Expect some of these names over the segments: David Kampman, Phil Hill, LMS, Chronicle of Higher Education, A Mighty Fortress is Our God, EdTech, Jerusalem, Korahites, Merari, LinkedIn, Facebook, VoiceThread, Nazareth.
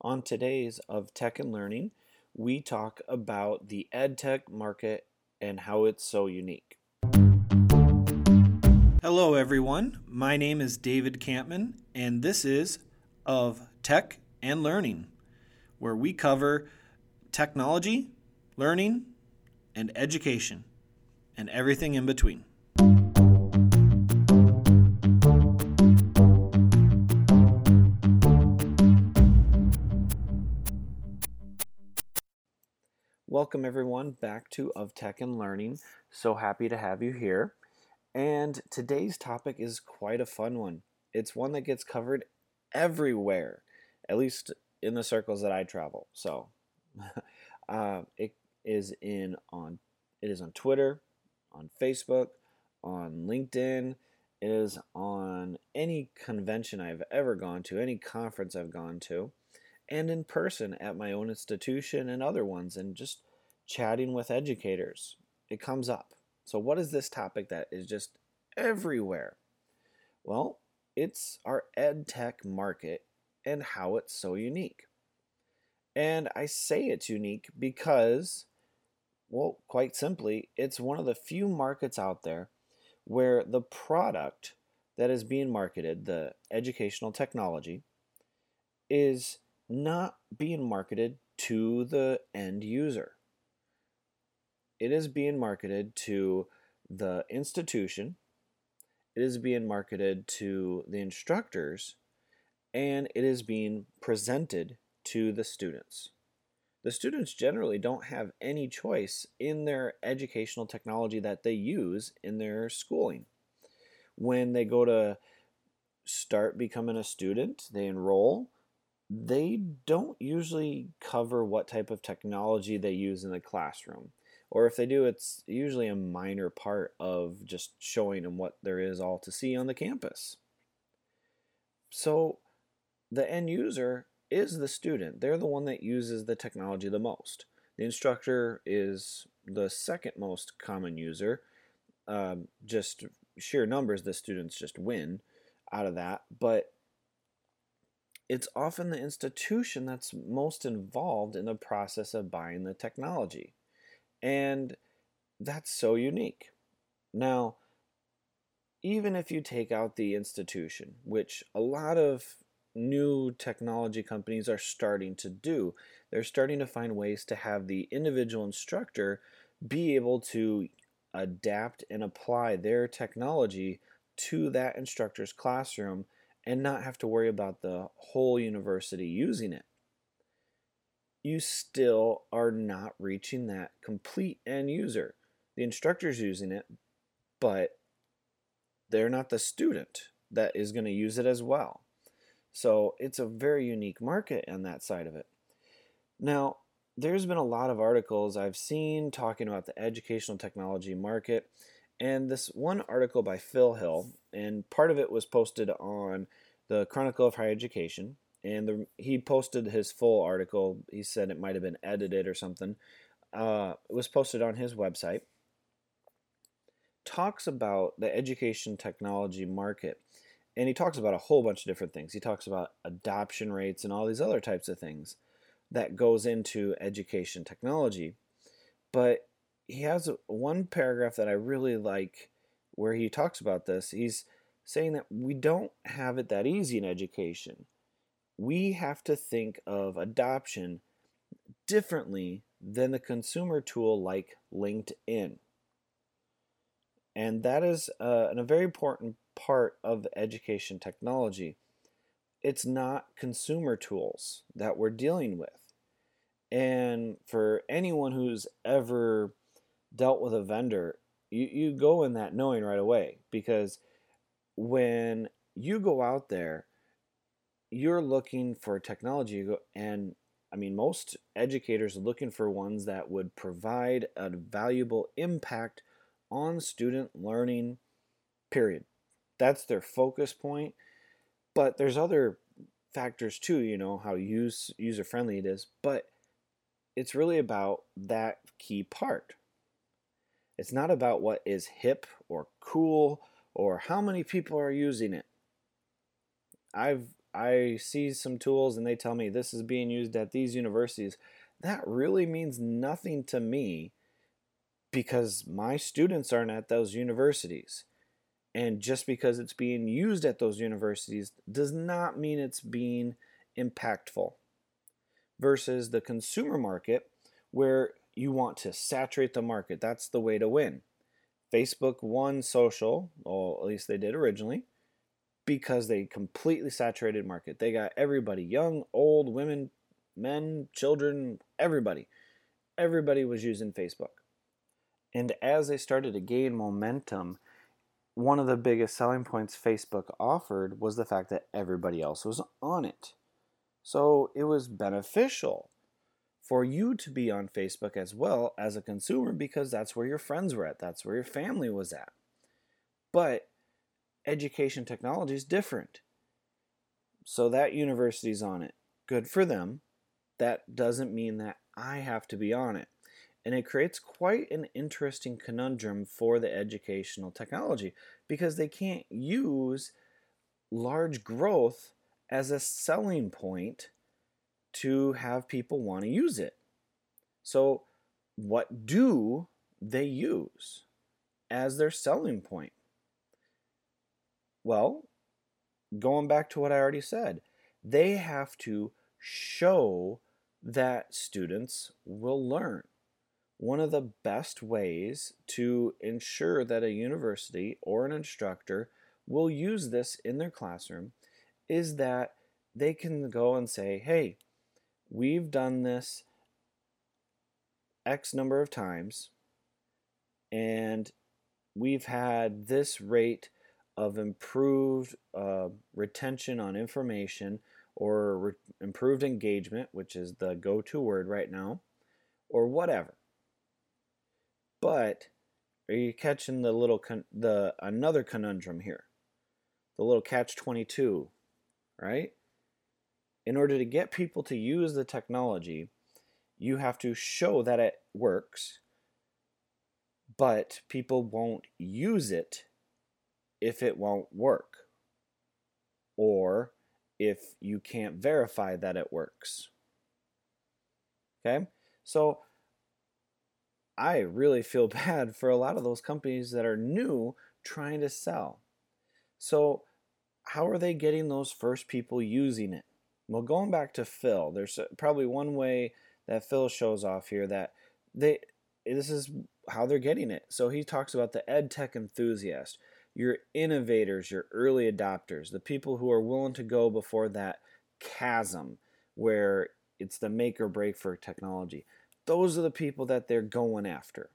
On today's Of Tech and Learning, we talk about the EdTech market and how it's so unique. Hello everyone, my name is David Kampman, and this is Of Tech and Learning, where we cover technology, learning, and education, and everything in between. Welcome everyone back to Of Tech and Learning. So happy to have you here. And today's topic is quite a fun one. It's one that gets covered everywhere, at least in the circles that I travel. So it is on Twitter, on Facebook, on LinkedIn, it is on any convention I've ever gone to, any conference I've gone to, and in person at my own institution and other ones, and just chatting with educators. It comes up. So what is this topic that is just everywhere? Well, it's our EdTech market and how it's so unique. And I say it's unique because, well, quite simply, it's one of the few markets out there where the product that is being marketed, the educational technology, is not being marketed to the end user. It is being marketed to the institution, it is being marketed to the instructors, and it is being presented to the students. The students generally don't have any choice in their educational technology that they use in their schooling. When they go to start becoming a student, they enroll. They don't usually cover what type of technology they use in the classroom. Or if they do, it's usually a minor part of just showing them what there is all to see on the campus. So the end user is the student. They're the one that uses the technology the most. The instructor is the second most common user. Just sheer numbers, the students just win out of that. But it's often the institution that's most involved in the process of buying the technology. And that's so unique. Now, even if you take out the institution, which a lot of new technology companies are starting to do, they're starting to find ways to have the individual instructor be able to adapt and apply their technology to that instructor's classroom and not have to worry about the whole university using it. You still are not reaching that complete end user. The instructor's using it, but they're not the student that is going to use it as well. So it's a very unique market on that side of it. Now, there's been a lot of articles I've seen talking about the educational technology market. And this one article by Phil Hill, and part of it was posted on the Chronicle of Higher Education, and he posted his full article. He said it might have been edited or something. It was posted on his website. Talks about the education technology market, and he talks about a whole bunch of different things. He talks about adoption rates and all these other types of things that goes into education technology, but he has one paragraph that I really like where he talks about this. He's saying that we don't have it that easy in education. We have to think of adoption differently than the consumer tool like LinkedIn. And that is a very important part of education technology. It's not consumer tools that we're dealing with. And for anyone who's ever dealt with a vendor, you go in that knowing right away, because when you go out there, you're looking for technology, and I mean, most educators are looking for ones that would provide a valuable impact on student learning, period. That's their focus point, but there's other factors too, you know, how user-friendly it is, but it's really about that key part. It's not about what is hip or cool or how many people are using it. I've I see some tools and they tell me this is being used at these universities, that really means nothing to me because my students aren't at those universities. And just because it's being used at those universities does not mean it's being impactful. Versus the consumer market, where you want to saturate the market. That's the way to win. Facebook won social, or at least they did originally, because they completely saturated market. They got everybody, young, old, women, men, children, everybody. Everybody was using Facebook. And as they started to gain momentum, one of the biggest selling points Facebook offered was the fact that everybody else was on it. So it was beneficial for you to be on Facebook as well as a consumer, because that's where your friends were at, that's where your family was at. But education technology is different. So that university's on it. Good for them. That doesn't mean that I have to be on it. And it creates quite an interesting conundrum for the educational technology, because they can't use large growth as a selling point to have people want to use it. So what do they use as their selling point? Well, going back to what I already said, they have to show that students will learn. One of the best ways to ensure that a university or an instructor will use this in their classroom is that they can go and say, hey, we've done this X number of times, and we've had this rate of improved retention on information, or improved engagement, which is the go-to word right now, or whatever. But are you catching the little another conundrum here? The little catch-22, right? In order to get people to use the technology, you have to show that it works, but people won't use it if it won't work, or if you can't verify that it works. Okay? So I really feel bad for a lot of those companies that are new trying to sell. So how are they getting those first people using it? Well, going back to Phil, there's probably one way that Phil shows off here that this is how they're getting it. So he talks about the ed tech enthusiast, your innovators, your early adopters, the people who are willing to go before that chasm where it's the make or break for technology. Those are the people that they're going after.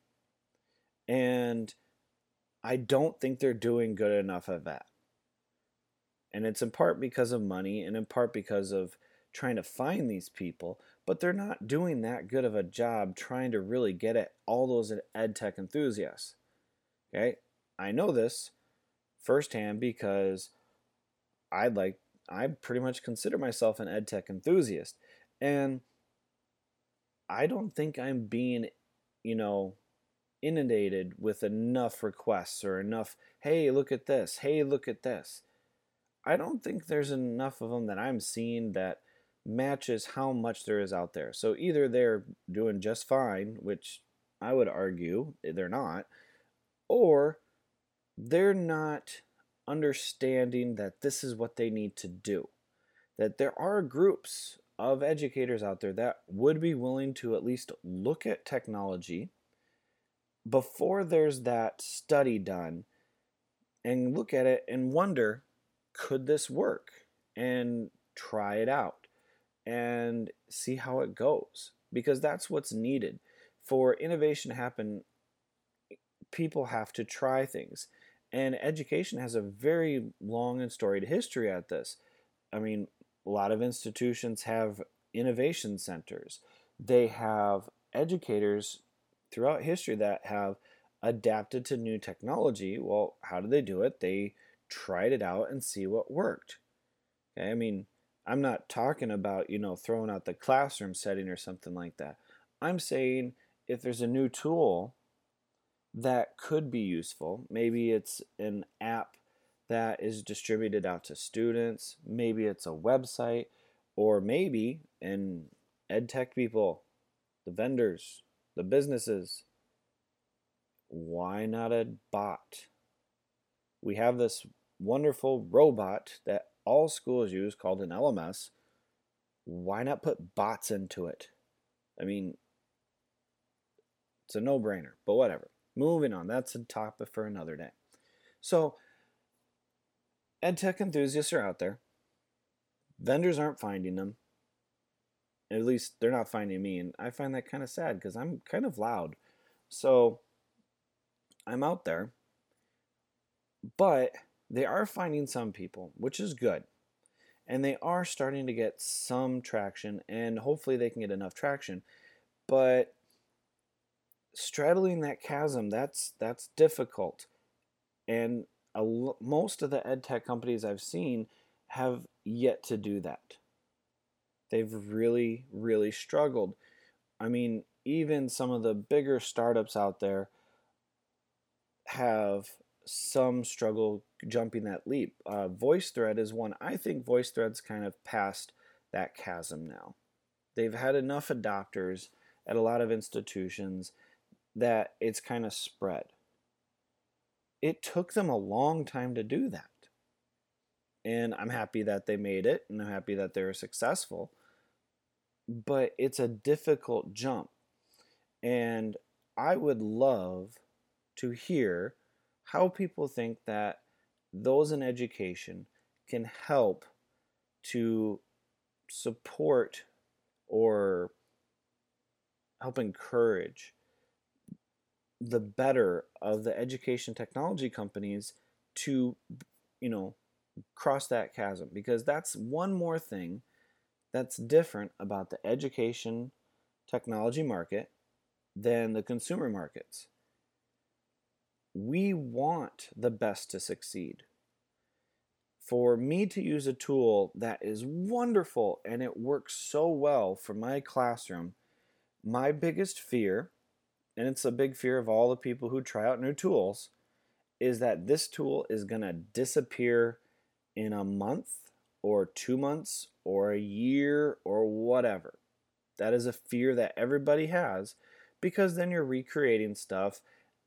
And I don't think they're doing good enough at that. And it's in part because of money and in part because of trying to find these people, but they're not doing that good of a job trying to really get at all those ed tech enthusiasts. Okay? I know this firsthand because I pretty much consider myself an ed tech enthusiast. And I don't think I'm being, inundated with enough requests or enough, hey, look at this, hey, look at this. I don't think there's enough of them that I'm seeing that matches how much there is out there. So either they're doing just fine, which I would argue they're not, or they're not understanding that this is what they need to do, that there are groups of educators out there that would be willing to at least look at technology before there's that study done and look at it and wonder, could this work? And try it out and see how it goes, because that's what's needed. For innovation to happen, people have to try things, and education has a very long and storied history at this. I mean, a lot of institutions have innovation centers. They have educators throughout history that have adapted to new technology. Well, how do they do it? They tried it out and see what worked. Okay? I mean, I'm not talking about, throwing out the classroom setting or something like that. I'm saying if there's a new tool that could be useful, maybe it's an app that is distributed out to students. Maybe it's a website, or maybe, and ed tech people, the vendors, the businesses, why not a bot? We have this wonderful robot that all schools use called an LMS. Why not put bots into it? I mean, it's a no-brainer, but whatever. Moving on, that's a topic for another day. So, edtech enthusiasts are out there. Vendors aren't finding them. At least they're not finding me, and I find that kind of sad because I'm kind of loud. So, I'm out there, but they are finding some people, which is good. And they are starting to get some traction, and hopefully they can get enough traction. But straddling that chasm, that's difficult. And most of the ed tech companies I've seen have yet to do that. They've really, really struggled. I mean, even some of the bigger startups out there have some struggle jumping that leap. VoiceThread is one. I think VoiceThread's kind of past that chasm now. They've had enough adopters at a lot of institutions that it's kind of spread. It took them a long time to do that. And I'm happy that they made it, and I'm happy that they're successful. But it's a difficult jump. And I would love to hear how people think that those in education can help to support or help encourage the better of the education technology companies to, cross that chasm. Because that's one more thing that's different about the education technology market than the consumer markets. We want the best to succeed. For me to use a tool that is wonderful and it works so well for my classroom, my biggest fear, and it's a big fear of all the people who try out new tools, is that this tool is going to disappear in a month or 2 months or a year or whatever. That is a fear that everybody has, because then you're recreating stuff.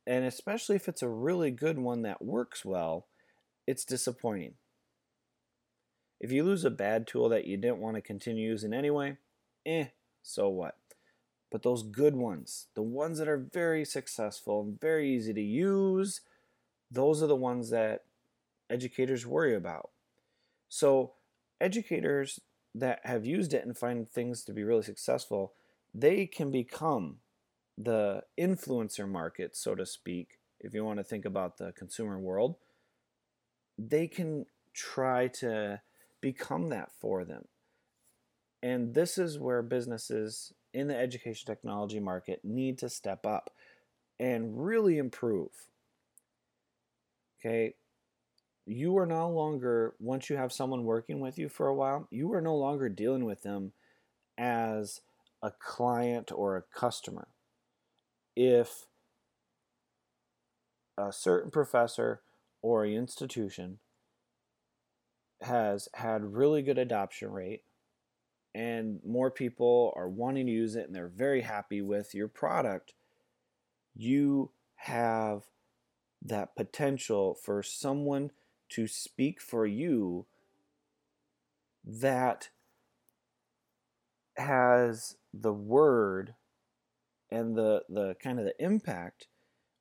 And especially if it's a really good one that works well, it's disappointing. If you lose a bad tool that you didn't want to continue using anyway, so what? But those good ones, the ones that are very successful and very easy to use, those are the ones that educators worry about. So educators that have used it and find things to be really successful, they can become the influencer market, so to speak, if you want to think about the consumer world. They can try to become that for them. And this is where businesses in the education technology market need to step up and really improve. Okay, you are no longer, once you have someone working with you for a while, you are no longer dealing with them as a client or a customer. If a certain professor or an institution has had really good adoption rate and more people are wanting to use it and they're very happy with your product, you have that potential for someone to speak for you that has the word and the kind of the impact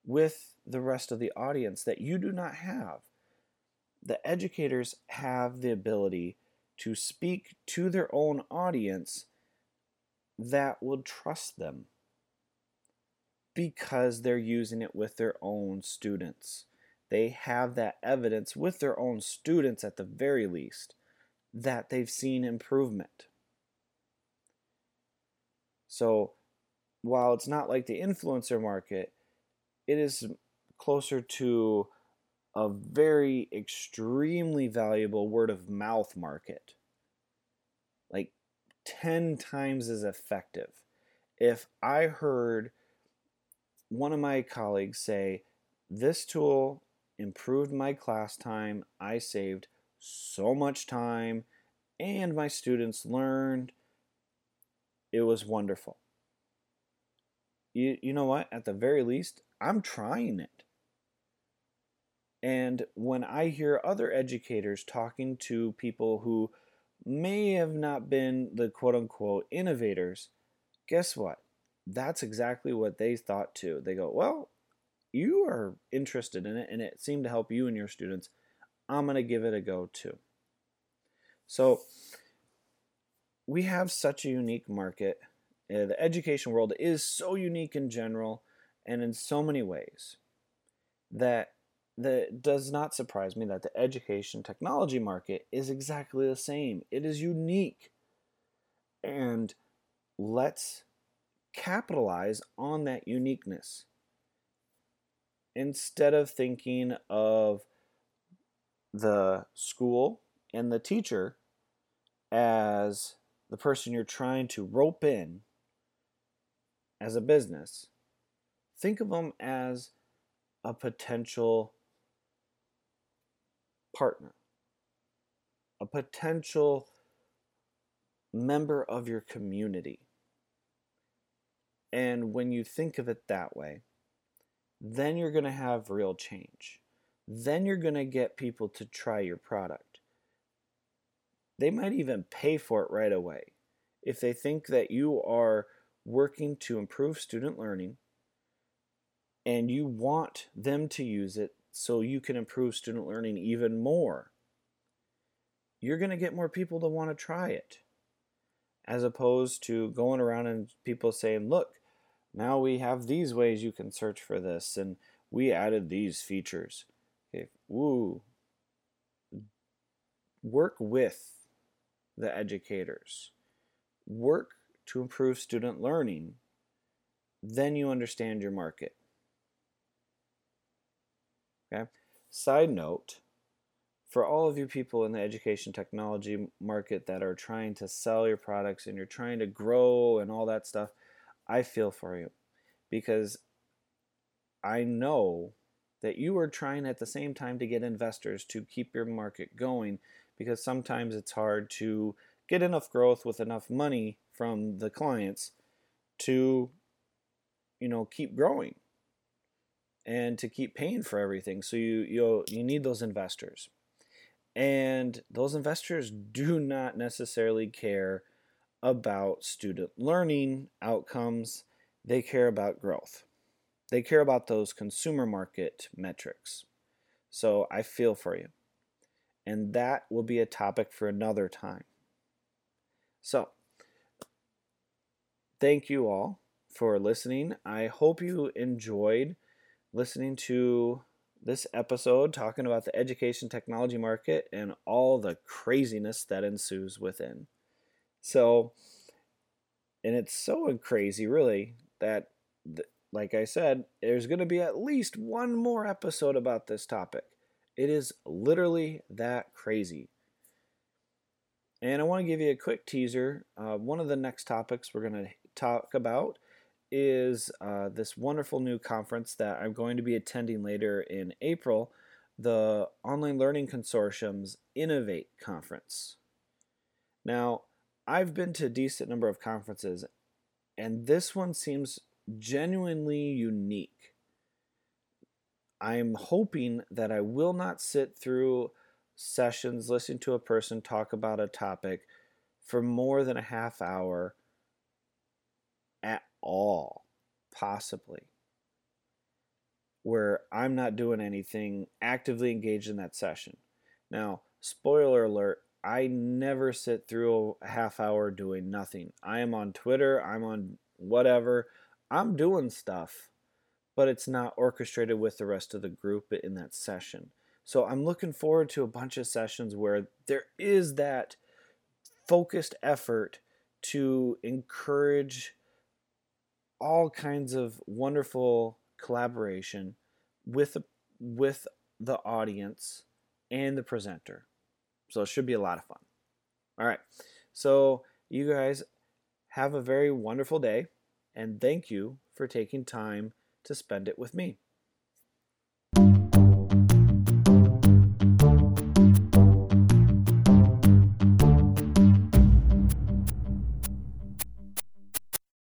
with the rest of the audience that you do not have. The educators have the ability to speak to their own audience that will trust them because they're using it with their own students. They have that evidence with their own students at the very least that they've seen improvement. So, while it's not like the influencer market, it is closer to a very extremely valuable word of mouth market. Like 10 times as effective. If I heard one of my colleagues say, this tool improved my class time, I saved so much time, and my students learned. It was wonderful. You know what? At the very least, I'm trying it. And when I hear other educators talking to people who may have not been the quote-unquote innovators, guess what? That's exactly what they thought too. They go, well, you are interested in it and it seemed to help you and your students. I'm going to give it a go too. So we have such a unique market. The education world is so unique in general and in so many ways that does not surprise me that the education technology market is exactly the same. It is unique. And let's capitalize on that uniqueness. Instead of thinking of the school and the teacher as the person you're trying to rope in as a business, think of them as a potential partner, a potential member of your community. And when you think of it that way, then you're going to have real change. Then you're going to get people to try your product. They might even pay for it right away. If they think that you are working to improve student learning and you want them to use it so you can improve student learning even more, you're going to get more people to want to try it. As opposed to going around and people saying, look, now we have these ways you can search for this, and we added these features. Okay, woo. Work with the educators. Work to improve student learning. Then you understand your market. Okay. Side note, for all of you people in the education technology market that are trying to sell your products and you're trying to grow and all that stuff, I feel for you, because I know that you are trying at the same time to get investors to keep your market going, because sometimes it's hard to get enough growth with enough money from the clients to, you know, keep growing and to keep paying for everything. So you need those investors. And those investors do not necessarily care about student learning outcomes. They care about growth. They care about those consumer market metrics. So I feel for you. And that will be a topic for another time. So thank you all for listening. I hope you enjoyed listening to this episode talking about the education technology market and all the craziness that ensues within. So, and it's so crazy, really, that, like I said, there's going to be at least one more episode about this topic. It is literally that crazy. And I want to give you a quick teaser. One of the next topics we're going to talk about is this wonderful new conference that I'm going to be attending later in April, the Online Learning Consortium's Innovate Conference. Now, I've been to a decent number of conferences, and this one seems genuinely unique. I'm hoping that I will not sit through sessions, listen to a person talk about a topic for more than a half hour at all, possibly, where I'm not doing anything actively engaged in that session. Now, spoiler alert, I never sit through a half hour doing nothing. I am on Twitter, I'm on whatever, I'm doing stuff, but it's not orchestrated with the rest of the group in that session. So I'm looking forward to a bunch of sessions where there is that focused effort to encourage all kinds of wonderful collaboration with the audience and the presenter. So it should be a lot of fun. All right. So you guys have a very wonderful day, and thank you for taking time to spend it with me.